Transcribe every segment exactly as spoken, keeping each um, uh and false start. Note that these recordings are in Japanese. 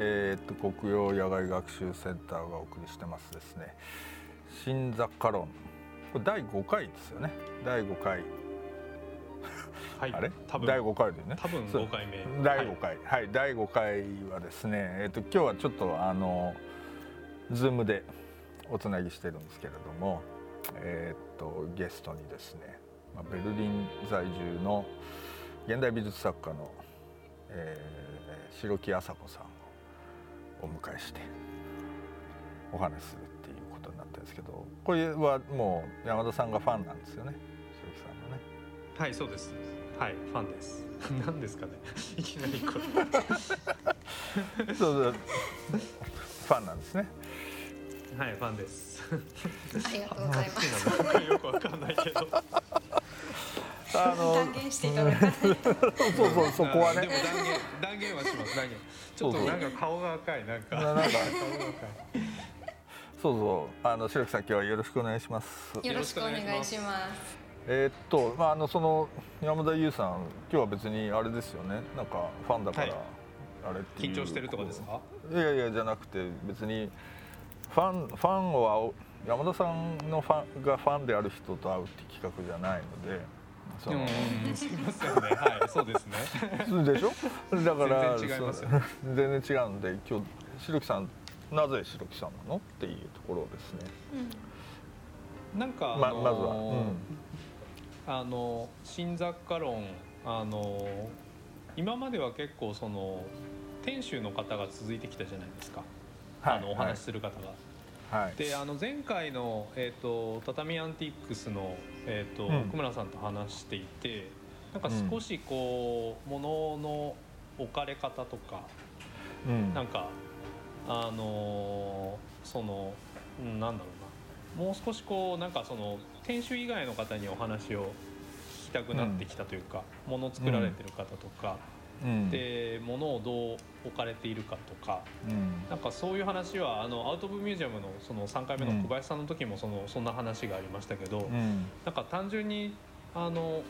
えー、っと国用野外学習センターがお送りしてますですね、新雑貨論、これだいごかいですよね。だいごかい、はい、あれ多分だいごかいですね、多分ごかいめ、だいごかい、はい、はい、だいごかいはですね、えー、っと今日はちょっとあの Zoom でおつなぎしてるんですけれども、えー、っとゲストにですね、ベルリン在住の現代美術作家の、えー、白木麻子さんをお迎えしてお話しするっていうことになってるんですけど、これはもう山田さんがファンなんですよね、白木さんのね。はい、そうです、はい、ファンです。何ですかねいきなりこれそうだファンなんですね。はい、ファンですありがとうございます。よくわかんないけどあの断言していただかないとそうそう、そこはね、でも断言、断言はします。断言、ちょっとなんか顔が赤い、なんかなんか顔が赤いそうそう、あの白木さん、今日はよろしくお願いします。よろしくお願いします。えー、っと、まあ、あのその山田優さん、今日は別にあれですよね、なんかファンだから、はい、あれっていう緊張してるとかですか。いやいや、じゃなくて、別にファン、ファンを煽、山田さんのファンがファンである人と会うって企画じゃないので、そううんすいませんね、はい、そうですねでしょ、だから全然違いますよね。全然違うんで、今日白木さん、なぜ白木さんなのっていうところですね、うん、なんか、あのー、ま, まずは、うん、あの新雑貨論、あの今までは結構その店主の方が続いてきたじゃないですか、あのお話しする方が、はい、であの前回の、えー、と畳アンティックスの、えーとうん、奥村さんと話していて、なんか少しこう、うん、物の置かれ方とか、うん、なんかあのそのなんだろうな、もう少しこうなんかその店主以外の方にお話を聞きたくなってきたというか、うん、物を作られてる方とか、うんで物をどう置かれているかとか、うん、なんかそういう話はあのアウト・オブ・ミュージアム の, そのさんかいめの小林さんの時も そ, の、うん、そんな話がありましたけど、うん、なんか単純にあの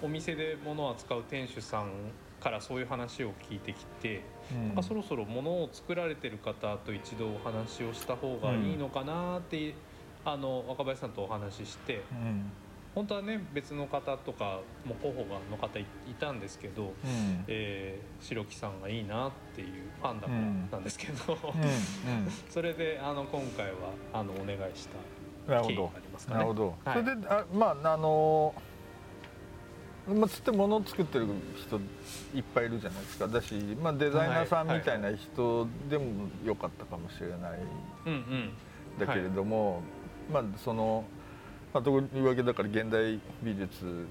お店で物を扱う店主さんからそういう話を聞いてきて、うん、なんかそろそろ物を作られてる方と一度お話をした方がいいのかなって、うん、あの若林さんとお話しして、うん本当はね別の方とかも候補の方いたんですけど、うんえー、白木さんがいいなっていうファンだからなんですけど、うんうんうん、それであの今回はあのお願いした経緯がありますかね。なるほど、はい、それであまああのまあつって物を作ってる人いっぱいいるじゃないですか。だし、まあ、デザイナーさんみたいな人でも良かったかもしれない、うんうん、だけれども、はい、まあそのまあ、というわけだから現代美術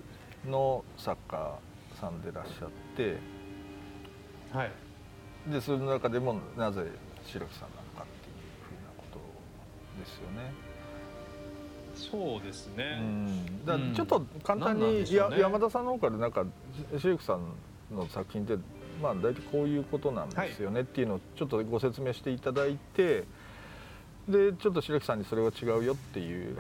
の作家さんでいらっしゃって、はい、でその中でもなぜ白木さんなのかっていうふうなことですよね。そうですね、うん、だちょっと簡単に、うんね、や山田さんの方からなんか白木さんの作品ってまあ大体こういうことなんですよねっていうのをちょっとご説明していただいて、でちょっと白木さんにそれは違うよっていう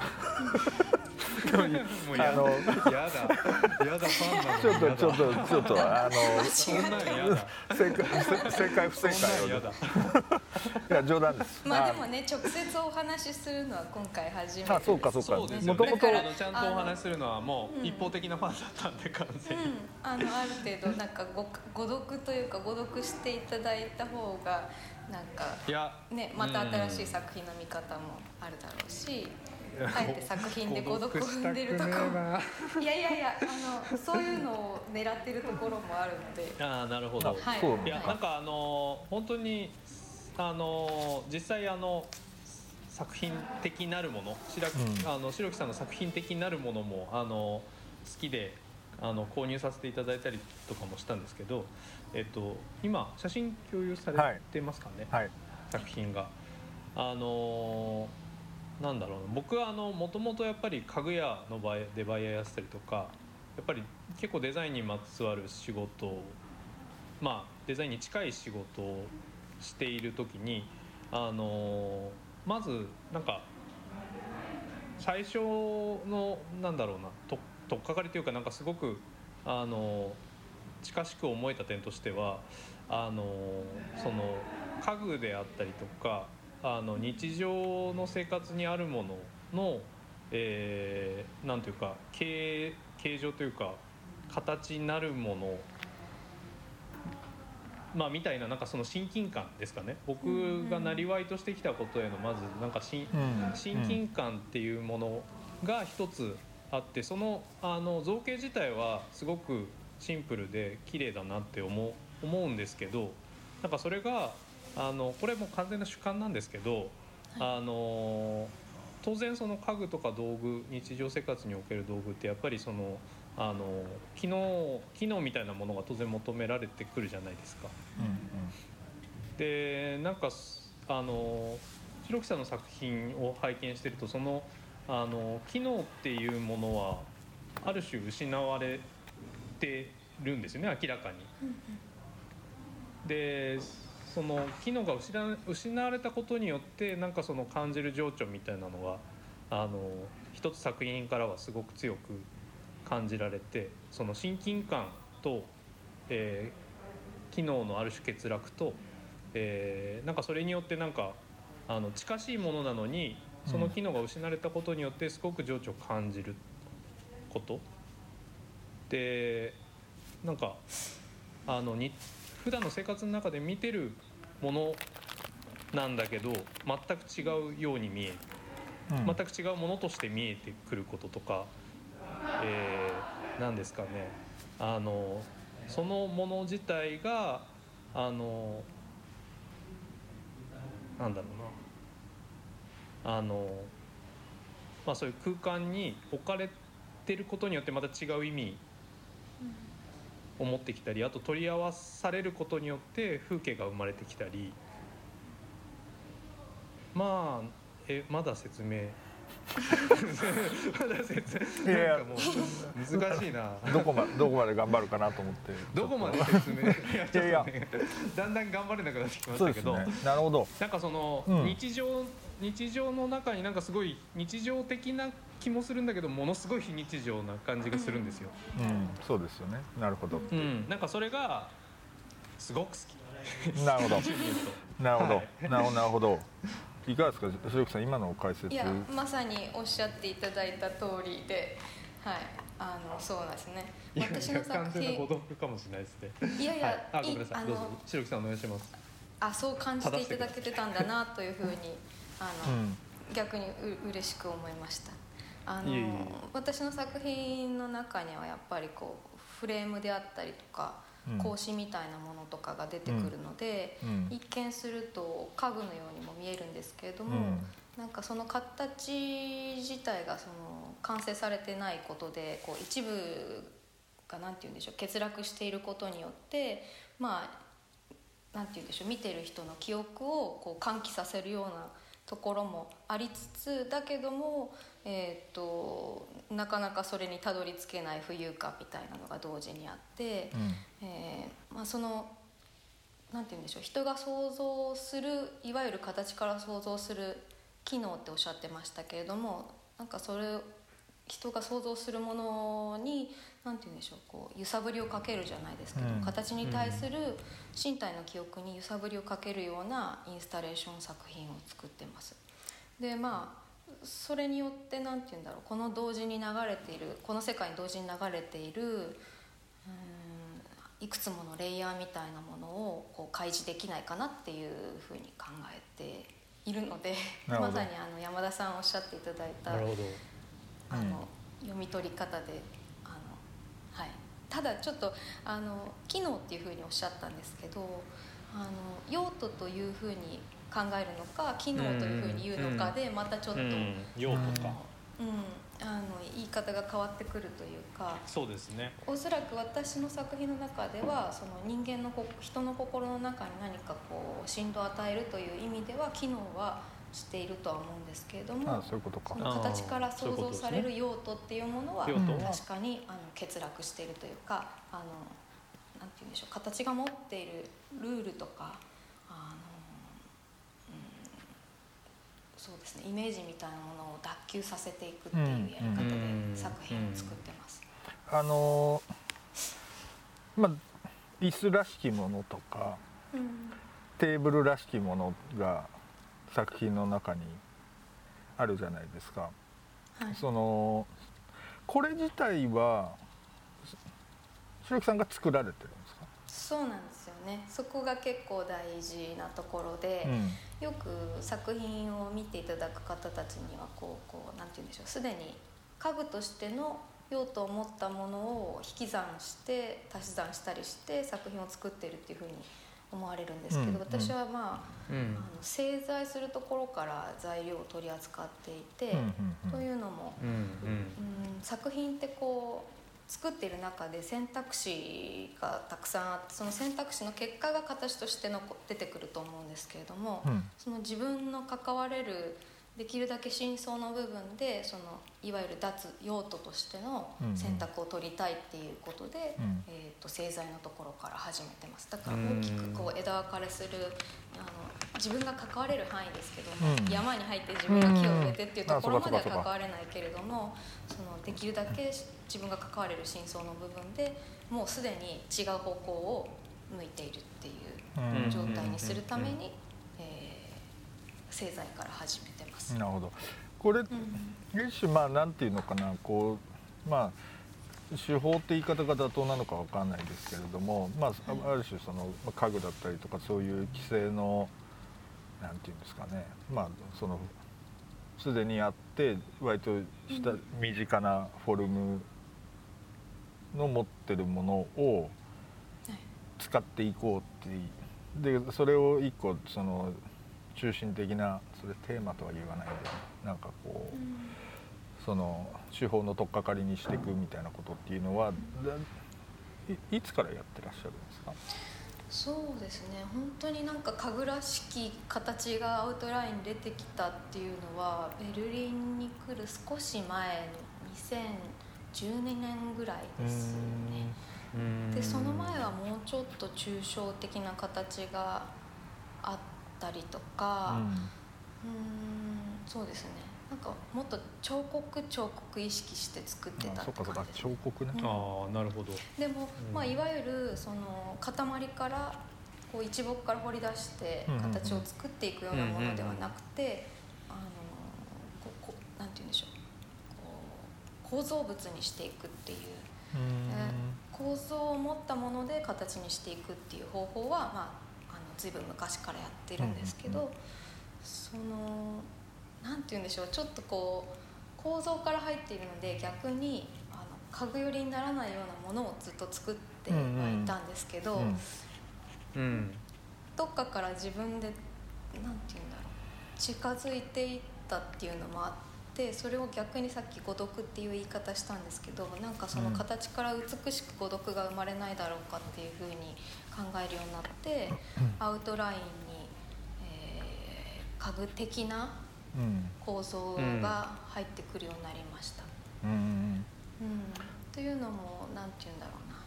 もうやだやだやだファンなのちょっとちょっとちょっとあの正解正解不正解やだいや冗談です。まあでもね直接お話しするのは今回初めて。あそうかそうか。そうですよね。元々あのちゃんとお話しするのはもう一方的なファンだったんで完全に、うんうん、あのある程度なんかご誤読というか誤読していただいた方がなんかね、また新しい作品の見方もあるだろうし、あえて作品で孤独を生んでるとこいやいやいやあのそういうのを狙ってるところもあるのでああなるほど、はいそういやなんかあの本当にあの実際あの作品的なるもの、白木、うん、あの白木さんの作品的なるものもあの好きであの購入させていただいたりとかもしたんですけど、えっと、今写真共有されてますかね、はいはい、作品があのなんだろうな、僕はもともとやっぱり家具屋の場合でバイヤーやったりとかやっぱり結構デザインにまつわる仕事を、まあ、デザインに近い仕事をしている時にあのまずなんか最初のなんだろうなと取っかかりというかなんかすごくあの近しく思えた点としては、あのその家具であったりとか、あの日常の生活にあるものの、えー、なんていうか形状というか形になるもの、まあ、みたい な, なんかその親近感ですかね。僕がなりわいとしてきたことへのまずなんかし、うん、親近感っていうものが一つあって、そ の, あの造形自体はすごくシンプルで綺麗だなって 思, 思うんですけど、なんかそれがあのこれも完全な主観なんですけど、あの当然その家具とか道具、日常生活における道具ってやっぱりそのあの機能、機能みたいなものが当然求められてくるじゃないですか、うんうん、でなんかあの白木さんの作品を拝見してると、そのあの機能っていうものはある種失われてるんですよね、明らかに。でその機能が失われたことによって、なんかその感じる情緒みたいなのがあの一つ作品からはすごく強く感じられて、その親近感と、えー、機能のある種欠落と、えー、なんかそれによってなんかあの近しいものなのにその機能が失われたことによってすごく情緒を感じることで、なんかあのに普段の生活の中で見てるものなんだけど全く違うように見え、うん、全く違うものとして見えてくることとか、えー、なんですかね、あのそのもの自体があのなんだろうな、あの、まあ、そういう空間に置かれてることによってまた違う意味を持ってきたり、あと取り合わされることによって風景が生まれてきたり、まあえまだ説明まだ説明なんかもう難しいな、どこまどこまで頑張るかなと思ってどこまで説明いやちょっと、ね、いやいやだんだん頑張れなくなってきましたけど、そうですね、なるほど、なんかその、うん、日常日常の中になんかすごい日常的な気もするんだけど、ものすごい非日常な感じがするんですよ、うんうん、そうですよね、なるほど、うん、なんかそれがすごく好きなるほどなるほど、はい、なるほどなるほどいかがですか、白木さん、今の解説。いや、まさにおっしゃっていただいた通りで、はい、あのそうなんですね。私の作品、完全なご同かもしれないですね。いやいや、はい、あ、ごめんなさい、どうぞ白木さんお願いします。あ、そう感じていただけてたんだなというふうにあの、うん、逆にう嬉しく思いました。あのいえいえ、私の作品の中にはやっぱりこうフレームであったりとか、格子みたいなものとかが出てくるので、うん、一見すると家具のようにも見えるんですけれども、うん、なんかその形自体がその完成されてないことでこう一部がなんて言うんでしょう、欠落していることによって、まあ、なんて言うんでしょう、見てる人の記憶をこう喚起させるようなところもありつつだけども、えー、となかなかそれにたどり着けない浮遊感みたいなのが同時にあって、うん、えーまあ、そのなんて言うんでしょう、人が想像するいわゆる形から想像する機能っておっしゃってましたけれども、なんかそれ人が想像するものになんて言うんでしょう、こう揺さぶりをかけるじゃないですけど、うん、形に対する身体の記憶に揺さぶりをかけるようなインスタレーション作品を作ってます。で、まあそれによってなんて言うんだろう、この同時に流れている、この世界に同時に流れている、うーん、いくつものレイヤーみたいなものをこう開示できないかなっていうふうに考えているので、まさにあの山田さんおっしゃっていただいた。なるほど。あの、うん、読み取り方で、あの、はい、ただちょっとあの機能っていうふうにおっしゃったんですけど、あの用途というふうに考えるのか機能というふうに言うのかで、うん、またちょっと、うん、用途か、うん、あの言い方が変わってくるというか、そうですね、おそらく私の作品の中ではその人間の人の心の中に何かこう振動を与えるという意味では機能はしているとは思うんですけれども、ああ、そういうことか、その形から想像される用途っていうものは、ああ、そういうことですね、確かにあの欠落しているというか、あのなんていうんでしょう、形が持っているルールとか、あの、うん、そうですね、イメージみたいなものを脱臼させていくっていうやり方で作品を作ってます。うんうんうん、あのまあ、椅子らしきものとか、うん、テーブルらしきものが作品の中にあるじゃないですか、はい、そのこれ自体は白木さんが作られてるんですか？そうなんですよね。そこが結構大事なところで、うん、よく作品を見ていただく方たちにはこう、こう、なんて言うんでしょう、すでに家具としての用途を持ったものを引き算して足し算したりして作品を作っているっていうふうに思われるんですけど、うん、私はまあ、うん、あの製材するところから材料を取り扱っていて、うん、というのも、うんうん、作品ってこう作っている中で選択肢がたくさんあって、その選択肢の結果が形としての出てくると思うんですけれども、うん、その自分の関われるできるだけ真相の部分でそのいわゆる脱用途としての選択を取りたいっていうことで、うんえー、と製材のところから始めてます。だから大きくこう枝分かれする、あの自分が関われる範囲ですけども、うん、山に入って自分が木を植えてっていうところまでは関われないけれども、そのできるだけ自分が関われる真相の部分でもうすでに違う方向を向いているっていう状態にするために製材から始めてます。なるほど。これ、うん、一種まあなんていうのかな、こうまあ手法って言い方が妥当なのかわかんないですけれども、まあ、ある種その家具だったりとかそういう規制のなんていうんですかね、まあそのすでにあって割とした身近なフォルムの持ってるものを使っていこうっていう、でそれを一個その中心的な、それテーマとは言わないで、なんかこう、うん、その手法の取っかかりにしていくみたいなことっていうのは、うん、い, いつからやってらっしゃるんですか？そうですね、本当になんか神楽式形がアウトラインに出てきたっていうのはベルリンに来る少し前にせんじゅうにねんぐらいですよね。うんでその前はもうちょっと抽象的な形があってたりとか、うん、うーんそうですね、なんかもっと彫刻彫刻意識して作ってたって感じです。ああ、そうかそうか、彫刻ね、うん、ああなるほど。でも、うんまあ、いわゆるその塊からこう一木から掘り出して形を作っていくようなものではなくて、あのここなんて言うんでしょう、こう構造物にしていくっていう、うん、構造を持ったもので形にしていくっていう方法はまあずいぶん昔からやってるんですけど、うんうんうん、そのなんて言うんでしょう、ちょっとこう構造から入っているので逆にあの家具寄りにならないようなものをずっと作ってはいたんですけど、うんうんうん、どっかから自分でなんて言うんだろう近づいていったっていうのもあって、それを逆にさっき孤独っていう言い方したんですけど、なんかその形から美しく孤独が生まれないだろうかっていうふうに考えるようになって、アウトラインに、えー、家具的な構造が入ってくるようになりました。うんうん、というのも何て言うんだろうな、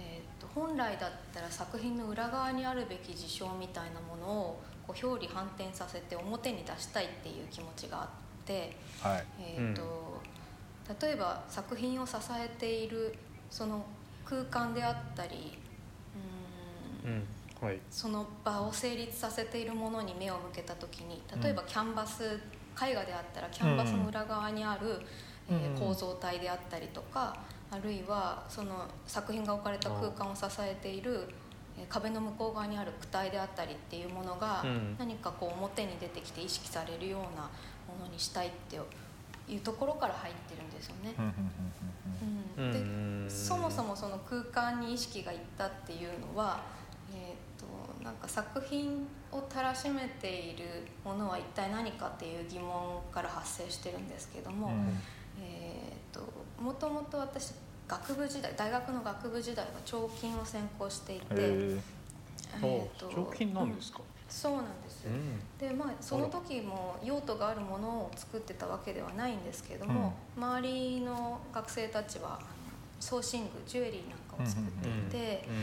えーと、本来だったら作品の裏側にあるべき事象みたいなものをこう表裏反転させて表に出したいっていう気持ちがあって、はいえーとうん、例えば作品を支えているその空間であったり、うんはい、その場を成立させているものに目を向けたときに、例えばキャンバス、絵画であったらキャンバスの裏側にある、うんえー、構造体であったりとか、あるいはその作品が置かれた空間を支えている、えー、壁の向こう側にある躯体であったりっていうものが、うん、何かこう表に出てきて意識されるようなものにしたいっていうところから入ってるんですよね。うん、でそもそもその空間に意識がいったっていうのは、えー、となんか作品をたらしめているものは一体何かっていう疑問から発生してるんですけども、うんえー、ともともと私学部時代大学の学部時代は彫金を専攻していて、えー、と彫金なんですか、うん、そうなんです、うんでまあ、その時も用途があるものを作ってたわけではないんですけども、うん、周りの学生たちは装身具ジュエリーなんかを作っていて、うん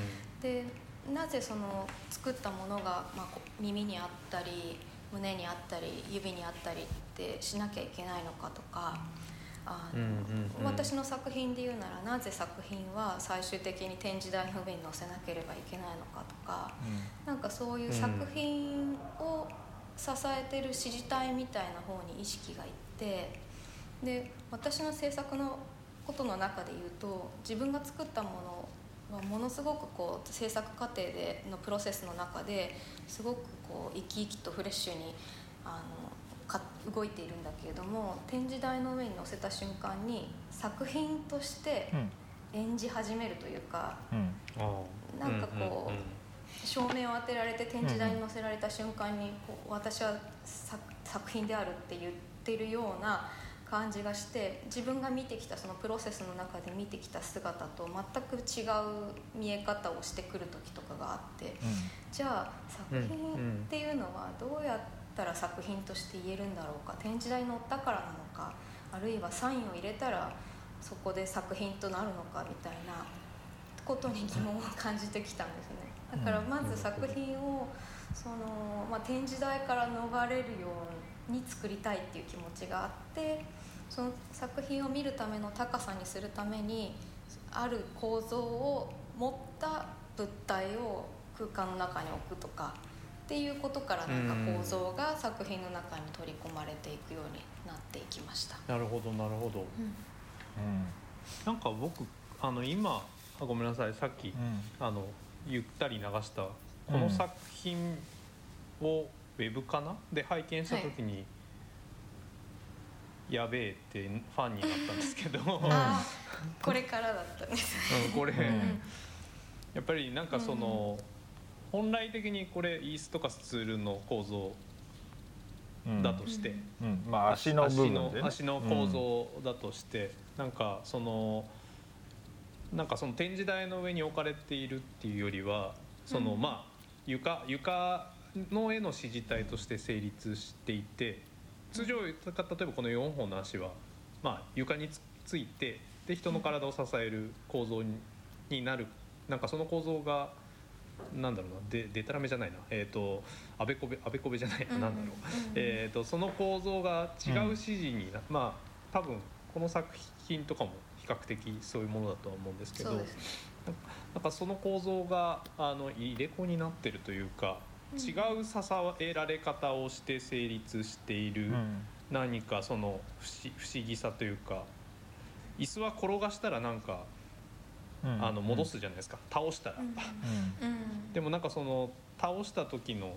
うんうん、でなぜその作ったものが、まあ、耳にあったり胸にあったり指にあったりってしなきゃいけないのかとか、あの、うんうんうん、私の作品で言うならなぜ作品は最終的に展示台の上に載せなければいけないのかとか、うん、なんかそういう作品を支えてる支持体みたいな方に意識がいってで私の制作のことの中で言うと自分が作ったものはものすごくこう制作過程でのプロセスの中ですごくこう生き生きとフレッシュにあのか動いているんだけれども展示台の上に載せた瞬間に作品として演じ始めるというか、うん、なんかこう、うんうんうん、照明を当てられて展示台に載せられた瞬間にこう私は 作, 作品であるって言ってるような感じがして自分が見てきたそのプロセスの中で見てきた姿と全く違う見え方をしてくる時とかがあって、うん、じゃあ作品っていうのはどうやってだから作品として言えるんだろうか展示台に載ったからなのかあるいはサインを入れたらそこで作品となるのかみたいなことに疑問を感じてきたんですね。だからまず作品をその、まあ、展示台から逃れるように作りたいっていう気持ちがあってその作品を見るための高さにするためにある構造を持った物体を空間の中に置くとかっていうことからなんか構造が作品の中に取り込まれていくようになっていきました。なるほどなるほど、うんうん、なんか僕あの今あごめんなさいさっき、うん、あのゆったり流したこの作品をウェブかなで拝見した時に、はい、やべえってファンになったんですけどあこれからだったんです、うん、これ、うん、やっぱりなんかその、うん本来的にこれイースとかスツールの構造だとして、うんうんまあ、足の部分で、ね、足の、足の構造だとして、うん、なんかそのなんかその展示台の上に置かれているっていうよりはその、うん、まあ床床の絵の支持体として成立していて通常例えばこのよんほんの足は、まあ、床に つ, ついてで人の体を支える構造 に, になるなんかその構造がなんだろうなでデタラメじゃないなえっ、ー、とあべこべあべこべじゃないな、うん、なんだろう、うん、えっ、ー、とその構造が違う指示にな、うん、まあ多分この作品とかも比較的そういうものだとは思うんですけど、そうですね、なんかその構造があの入れ子になってるというか、うん、違う支えられ方をして成立している、うん、何かその不思、不思議さというか椅子は転がしたらなんか。あの戻すじゃないですか、うん、倒したら、うんうん、でもなんかその倒した時の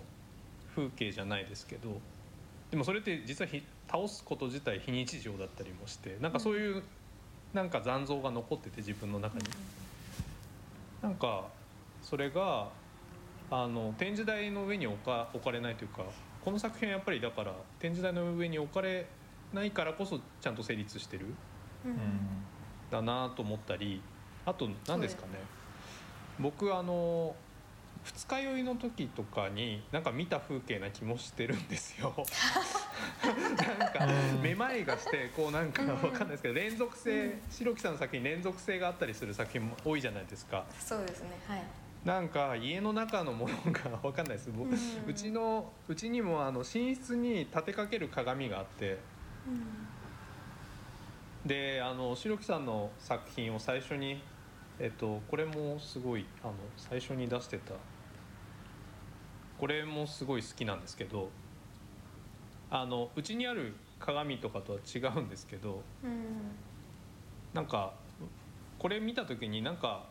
風景じゃないですけどでもそれって実は倒すこと自体非日常だったりもしてなんかそういうなんか残像が残ってて自分の中に、うん、なんかそれがあの展示台の上に置か、置かれないというかこの作品はやっぱりだから展示台の上に置かれないからこそちゃんと成立してる、うん、だなと思ったりあと何ですかね僕あの二日酔いの時とかになんか見た風景な気もしてるんですよなんかめまいがしてこうなんか分かんないですけど連続性白木さんの作品連続性があったりする作品も多いじゃないですか。そうですね、はい、なんか家の中のものが分かんないです、うん、うちのうちにもあの寝室に立てかける鏡があって、うんであの白木さんの作品を最初に、えっと、これもすごいあの最初に出してたこれもすごい好きなんですけどあのうちにある鏡とかとは違うんですけど、うん、なんかこれ見た時になんか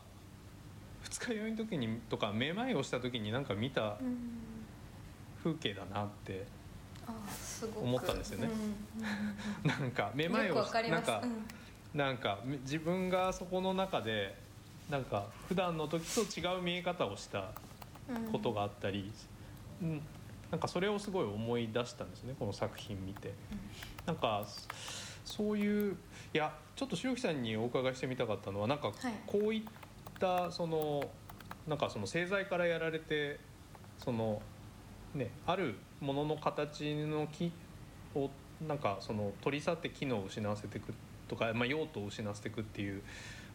二日酔いの時にとかめまいをした時になんか見た風景だなって思ったんですよね、うんうん、なんかめまいをなんか、うん、なんか自分がそこの中でなんか普段の時と違う見え方をしたことがあったり、うんうん、なんかそれをすごい思い出したんですねこの作品見て、うん、なんかそういういやちょっと白木さんにお伺いしてみたかったのはなんかこういったその、はい、なんかその製材からやられてそのね、あるものの形の木をなんかその取り去って機能を失わせていくとか、まあ、用途を失わせていくっていう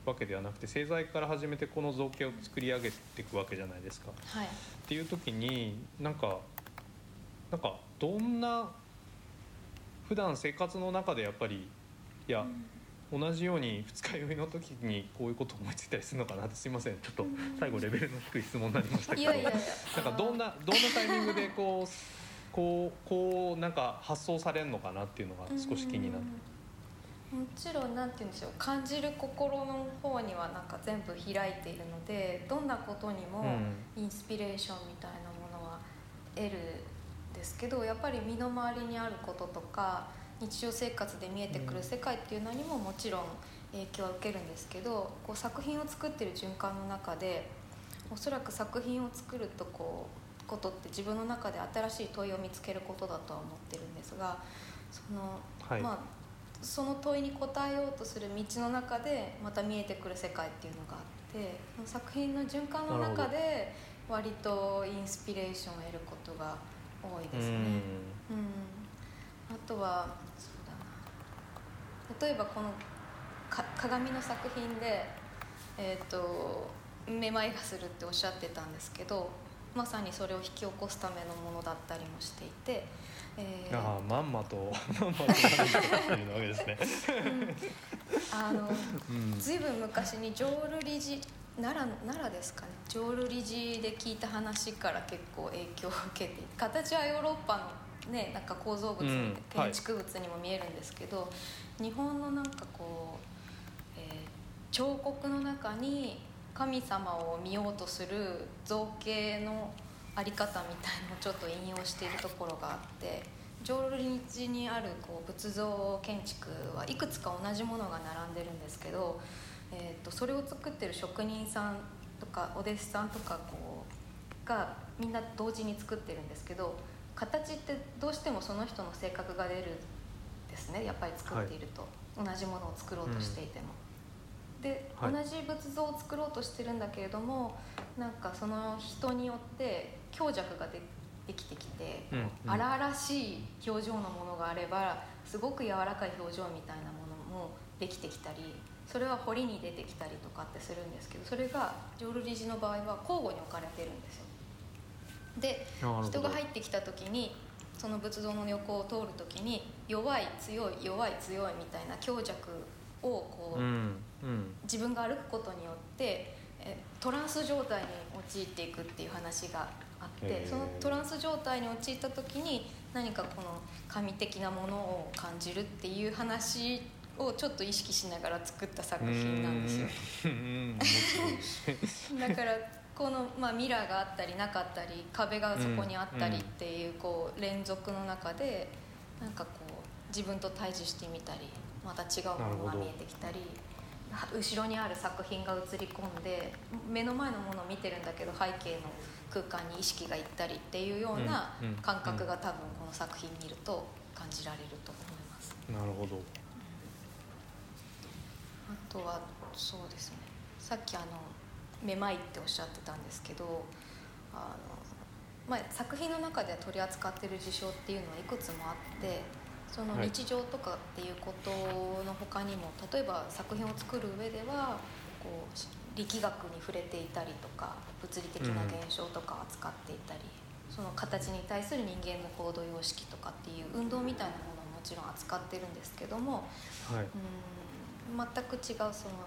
わけではなくて製材から始めてこの造形を作り上げていくわけじゃないですか、はい、っていう時になんか、なんかどんな普段生活の中でやっぱりいや、うん同じようにふつか酔いの時にこういうこと思いついたりするのかなって、すいませんちょっと最後レベルの低い質問になりましたけど、いやいやいや、なんかどんなどんなタイミングでこうこうこうなんか発想されるのかなっていうのが少し気になる。もちろんなんて言うんでしょう、感じる心の方にはなんか全部開いているので、どんなことにもインスピレーションみたいなものは得るんですけど、やっぱり身の回りにあることとか日常生活で見えてくる世界っていうのにももちろん影響は受けるんですけど、こう作品を作ってる循環の中でおそらく作品を作るとこうことって自分の中で新しい問いを見つけることだとは思ってるんですが、その、はい、まあその問いに答えようとする道の中でまた見えてくる世界っていうのがあって、作品の循環の中で割とインスピレーションを得ることが多いですね。うん、うん、あとはそうだな、例えばこの鏡の作品で、えーと、めまいがするっておっしゃってたんですけど、まさにそれを引き起こすためのものだったりもしていて、えー、ああまんまとまんまとっていうわけですね。うん、あの、うん、ずいぶん昔に浄瑠璃寺奈良、奈良ですかね、浄瑠璃寺で聞いた話から結構影響を受けて、形はヨーロッパの、ね、なんか構造物、うん、建築物にも見えるんですけど、はい、日本のなんかこう、えー、彫刻の中に神様を見ようとする造形のあり方みたいのをちょっと引用しているところがあって、浄瑠璃寺にあるこう仏像建築はいくつか同じものが並んでるんですけど、えー、とそれを作ってる職人さんとかお弟子さんとかこうがみんな同時に作ってるんですけど、形ってどうしてもその人の性格が出るんですね、やっぱり作っていると、はい、同じものを作ろうとしていても、うんで同じ仏像を作ろうとしてるんだけれども、なんかその人によって強弱が で, できてきて、うん、荒々しい表情のものがあればすごく柔らかい表情みたいなものもできてきたり、それは彫りに出てきたりとかってするんですけど、それが浄瑠璃寺の場合は交互に置かれてるんですよ。で人が入ってきた時にその仏像の横を通る時に弱い強い弱い強いみたいな強弱をこう、うんうん、自分が歩くことによってえトランス状態に陥っていくっていう話があって、そのトランス状態に陥った時に何かこの神的なものを感じるっていう話をちょっと意識しながら作った作品なんですよ。だからこの、まあ、ミラーがあったりなかったり壁がそこにあったりっていう、うん、こう連続の中でなんかこう自分と対峙してみたり、また違うものが見えてきたり、後ろにある作品が映り込んで目の前のものを見てるんだけど背景の空間に意識がいったりっていうような感覚が多分この作品見ると感じられると思います。なるほど。あとはそうですね、さっきあのめまいっておっしゃってたんですけど、あの、まあ、作品の中では取り扱ってる事象っていうのはいくつもあって、その日常とかっていうことの他にも、例えば作品を作る上ではこう力学に触れていたりとか物理的な現象とかを扱っていたり、その形に対する人間の行動様式とかっていう運動みたいなものももちろん扱ってるんですけども、はい、うーん全く違うその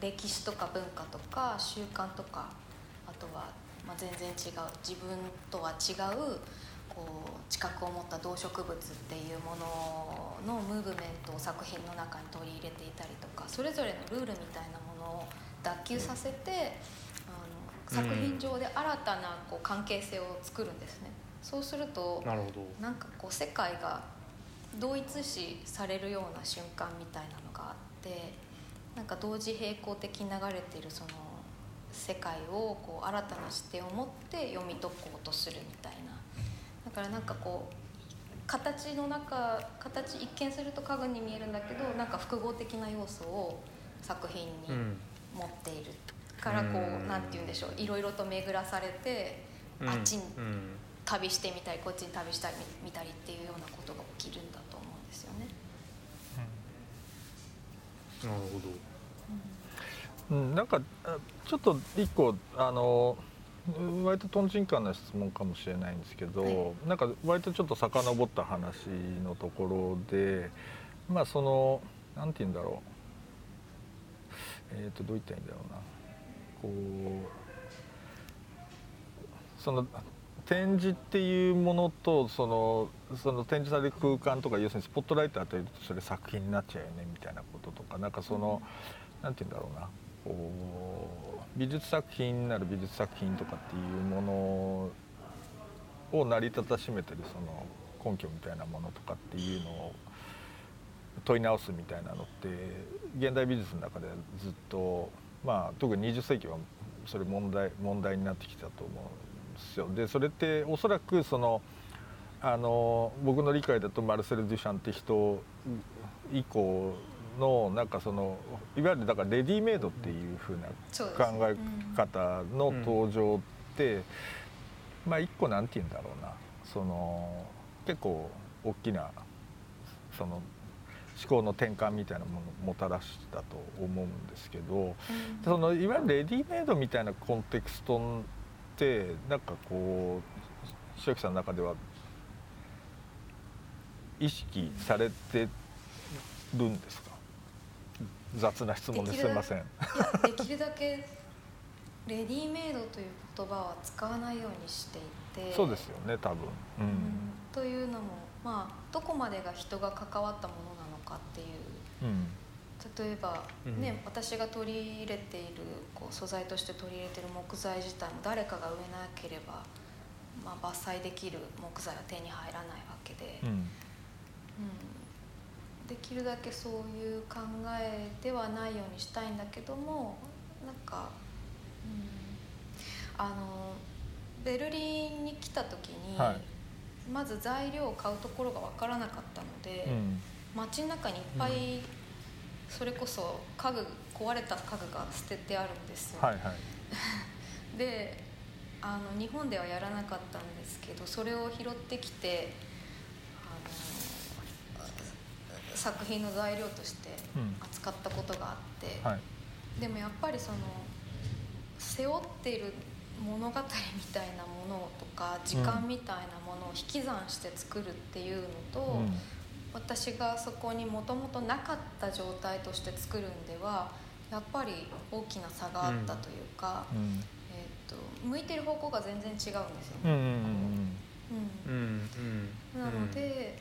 歴史とか文化とか習慣とか、あとはまあ全然違う自分とは違うこう知覚を持った動植物っていうもののムーブメントを作品の中に取り入れていたりとか、それぞれのルールみたいなものを脱臼させて、あの作品上で新たなこう関係性を作るんですね。そうするとなんかこう世界が同一視されるような瞬間みたいなのがあって、なんか同時並行的に流れているその世界をこう新たな視点を持って読み解こうとするみたいな、だからなんかこう形の中形一見すると家具に見えるんだけど、なんか複合的な要素を作品に持っている、うん、からこうなんて言うんでしょう、いろいろと巡らされて、うん、あっちに旅してみたりこっちに旅したり見たりっていうようなことが起きるんだと思うんですよね。うん、なるほど、うんうん、なんかちょっと一個あの割とトンチンカンな質問かもしれないんですけど、はい、なんか割とちょっと遡った話のところで、まあそのなんて言うんだろう、えーとどう言ったらいいんだろうな、こうその展示っていうものとそのその展示される空間とか、要するにスポットライト当てるとそれ作品になっちゃうよねみたいなこととか、なんかそのなんて言うんだろうな、こう美術作品なる美術作品とかっていうものを成り立たしめてるその根拠みたいなものとかっていうのを問い直すみたいなのって現代美術の中でずっと、まあ特ににじゅっせいきはそれ問題問題になってきたと思うんですよ。でそれっておそらくそのあの僕の理解だとマルセル・デュシャンって人以降のなんかそのいわゆるだからレディメイドっていう風な考え方の登場って、うん、まあ一個なんて言うんだろうな、その結構大きなその思考の転換みたいなものをもたらしたと思うんですけど、うん、そのいわゆるレディメイドみたいなコンテクストってなんかこう塩木さんの中では意識されてるんですか？雑な質問ですいません。できるだけレディメイドという言葉は使わないようにしていて、そうですよね多分、うんうん、というのも、まあ、どこまでが人が関わったものなのかっていう、うん、例えば、ねうん、私が取り入れているこう素材として取り入れている木材自体も誰かが植えなければ、まあ、伐採できる木材は手に入らないわけで、うんうんできるだけそういう考えではないようにしたいんだけども、なんか、うん、あのベルリンに来た時に、はい、まず材料を買うところが分からなかったので、うん、街の中にいっぱい、うん、それこそ家具壊れた家具が捨ててあるんですよ、はいはい、であの日本ではやらなかったんですけど、それを拾ってきて作品の材料として扱ったことがあって、うんはい、でもやっぱりその背負っている物語みたいなものとか時間みたいなものを引き算して作るっていうのと、うん、私がそこにもともとなかった状態として作るんではやっぱり大きな差があったというか、うんうんえー、と向いてる方向が全然違うんですよね。なので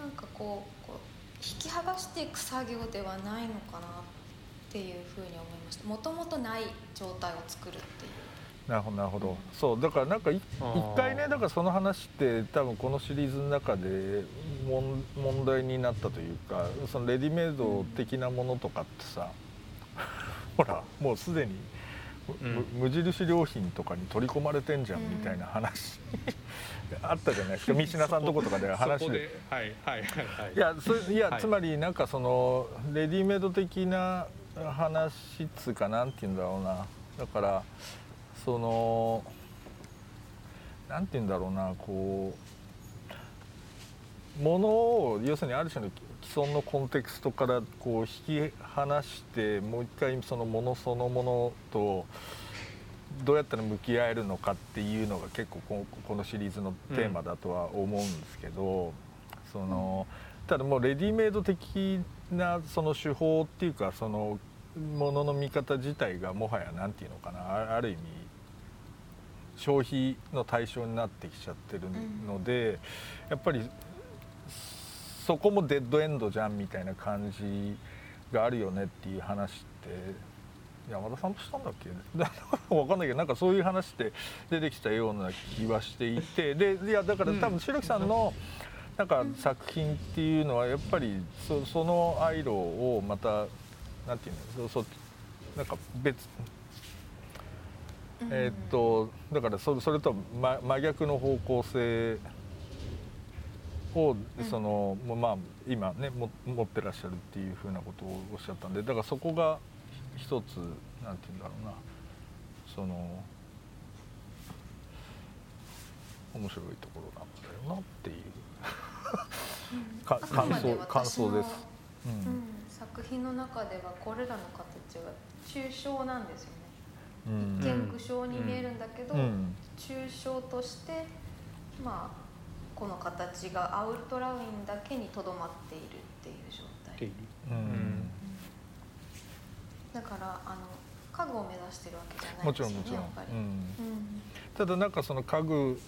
なんかこう、こう引き剥がしていく作業ではないのかなっていうふうに思いました。もともとない状態を作るっていう。なるほどなるほど。そうだからなんか一回ね、だからその話って多分このシリーズの中で問題になったというか、そのレディメイド的なものとかってさ、うん、ほらもうすでに、うん、無印良品とかに取り込まれてんじゃんみたいな話、うん、あったじゃないですか、三品さんのとことかで話で。いや、そいやつまりなんかそのレディメイド的な話っつうか、なんていうんだろうな、だからそのなんていうんだろうな、こうものを要するにある種の既存のコンテクストからこう引き離して、もう一回そのものそのものとどうやったら向き合えるのかっていうのが結構このシリーズのテーマだとは思うんですけど、うん、そのただもうレディメイド的なその手法っていうか、そのものの見方自体がもはやなんていうのかな、ある意味消費の対象になってきちゃってるので、やっぱりそこもデッドエンドじゃんみたいな感じがあるよねっていう話って山田さんとしたんだっけ分かんないけど、なんかそういう話って出てきたような気はしていて、でいやだから多分白木さんのなんか作品っていうのはやっぱり そ, そのアイロをまたなんていうの、そそなんか別えー、っとだから そ, それとは真逆の方向性をそのまあ今ね持ってらっしゃるっていうふうなことをおっしゃったんで、だからそこが一つなんていうんだろうな、その面白いところなんだよなっていう感想感想です。うんうん、作品の中ではこれらの形は抽象なんですよね。うん、一見具象に見えるんだけど、うん、抽象としてまあ。この形がアウトラインだけにとどまっているっていう状態、うん、だからあの家具を目指してるわけじゃないですよね。もちろんもちろん、うんうん、ただなんかその家具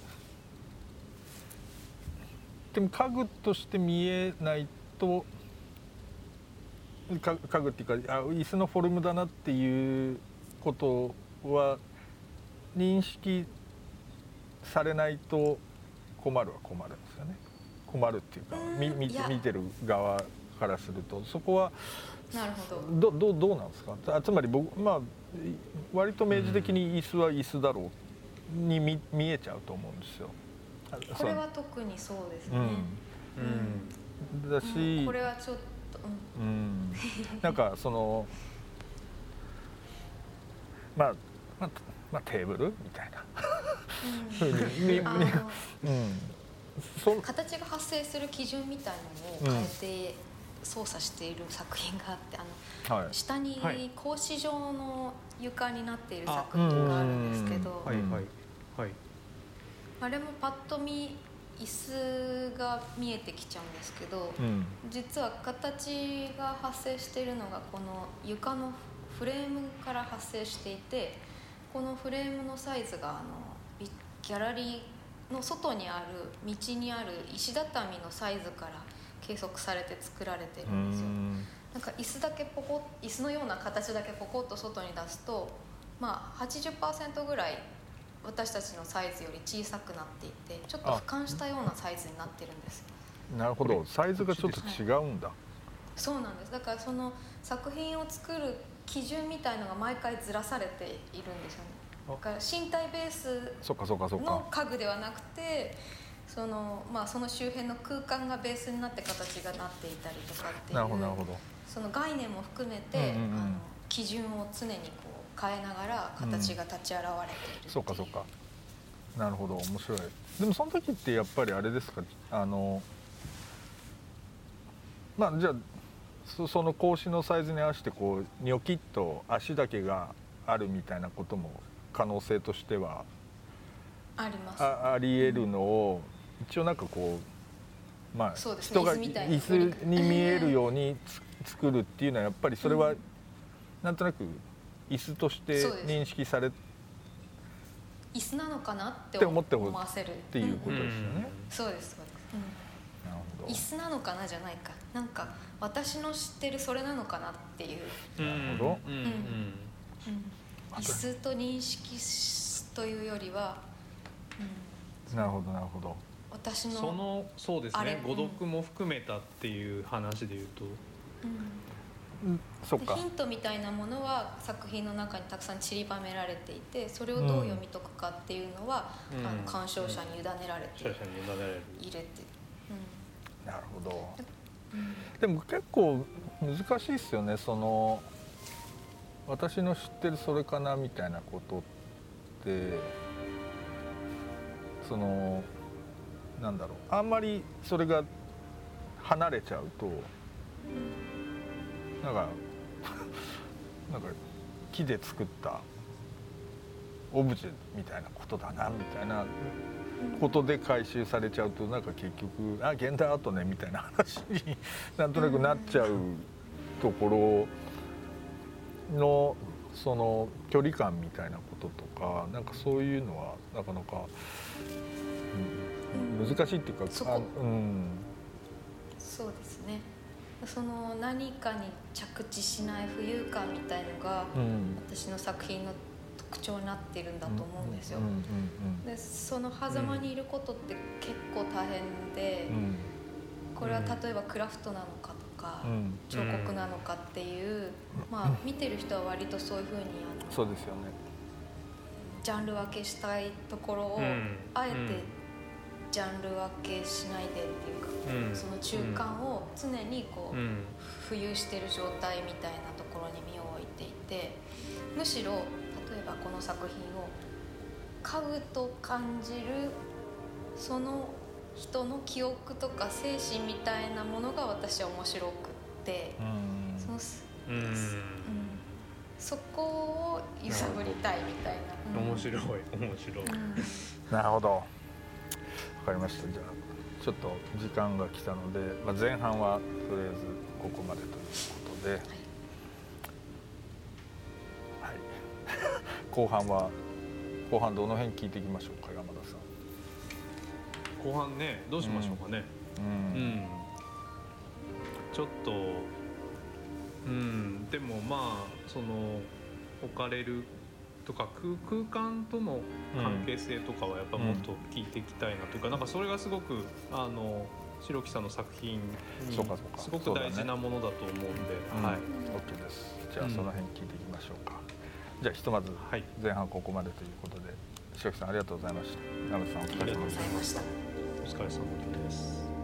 でも家具として見えないと家具っていうかあ椅子のフォルムだなっていうことは認識されないと困るは困るんですよね。困るっていうか、うん、見, 見, 見てる側からするとそこはなるほど ど, ど, どうなんですか。つまり僕、まあ、割と明示的に椅子は椅子だろうに 見,、うん、見えちゃうと思うんですよ。これは特にそうですね、うんうん、だし、うん、これはちょっと、うんうん、なんかそのまあ、まあまあ、テーブルみたいな形が発生する基準みたいなのを変えて操作している作品があって、あの、はい、下に格子状の床になっている作品があるんですけど、あ、うんうんはいはいはい、あれもパッと見椅子が見えてきちゃうんですけど、うん、実は形が発生しているのがこの床のフレームから発生していて、このフレームのサイズがあのギャラリーの外にある道にある石畳のサイズから計測されて作られてるんですよ。なんか椅子だけポコッ、椅子のような形だけポコッと外に出すと、まあ はちじゅっパーセント ぐらい私たちのサイズより小さくなっていて、ちょっと俯瞰したようなサイズになってるんです。なるほど、サイズがちょっと違うんだ、はい、そうなんです。だからその作品を作る基準みたいのが毎回ずらされているんですよね。だから身体ベースの家具ではなくて、そのまあその周辺の空間がベースになって形がなっていたりとかっていう、なるほどなるほど、その概念も含めて、うんうんうん、あの基準を常にこう変えながら形が立ち現れているっていう、うん、そうかそうか、なるほど、面白い。でもその時ってやっぱりあれですか、あのまあじゃあその格子のサイズに合わせてこうニョキッと足だけがあるみたいなことも可能性としてはあります、あ, あり得るのを、うん、一応なんかこう、まあそうですね、人が椅子に見えるように作るっていうのはやっぱりそれはなんとなく椅子として認識され、うん、椅子なのかなって思って思わせるっていうことですよね、うんうん、そうですそうです、うん、椅子なのかなじゃないか、なんか私の知ってるそれなのかなっていう、なるほど、うんうんうん、椅子と認識というよりは、うん、なるほどなるほど、私のそのそうですね、誤読も含めたっていう話でいうと、うんうん、そっか、ヒントみたいなものは作品の中にたくさん散りばめられていて、それをどう読み解くかっていうのは、うん、あの鑑賞者に委ねられて、うん、入れて、なるほど。でも結構難しいですよね、その私の知ってるそれかなみたいなことって、そのなんだろう、あんまりそれが離れちゃうとなんかなんか木で作ったオブジェみたいなことだなみたいなことで回収されちゃうと、なんか結局あ現代アートねみたいな話になんとなくなっちゃうところのその距離感みたいなこととか、なんかそういうのはなかなか、うん、難しいっていうか、そこ、うん、そうですね、その何かに着地しない浮遊感みたいのが、うん、私の作品の特徴になっているんだと思うんですよ、うんうんうんうん、でその狭間にいることって結構大変で、うん、これは例えばクラフトなのかとか、うん、彫刻なのかっていう、まあ見てる人は割とそういうふうにあのそうですよね、ジャンル分けしたいところを、うん、あえてジャンル分けしないでっていうか、うん、その中間を常にこう、うん、浮遊してる状態みたいなところに身を置いていて、むしろ例えばこの作品を家具と感じるその人の記憶とか精神みたいなものが私は面白くって、うん、その、うんうん、そこを揺さぶりたいみたいな、うん、面白い面白い、うん、なるほど、わかりました。じゃあちょっと時間が来たので、まあ、前半はとりあえずここまでということで、はい、後半は後半どの辺聞いていきましょうか、山田さん。後半ね、どうしましょうかね。うん、うん、ちょっとうんでもまあその置かれるとか 空, 空間との関係性とかはやっぱもっと聞いていきたいなというか、うん、なんかそれがすごくあの白木さんの作品にすごく大事なものだと思うんで、うん、はい、OK です。じゃあその辺聞いていきましょうか。うん、じゃあひとまず前半ここまでということで、はい、白木さんありがとうございました。山田さんお疲れ様でした。お疲れ様です。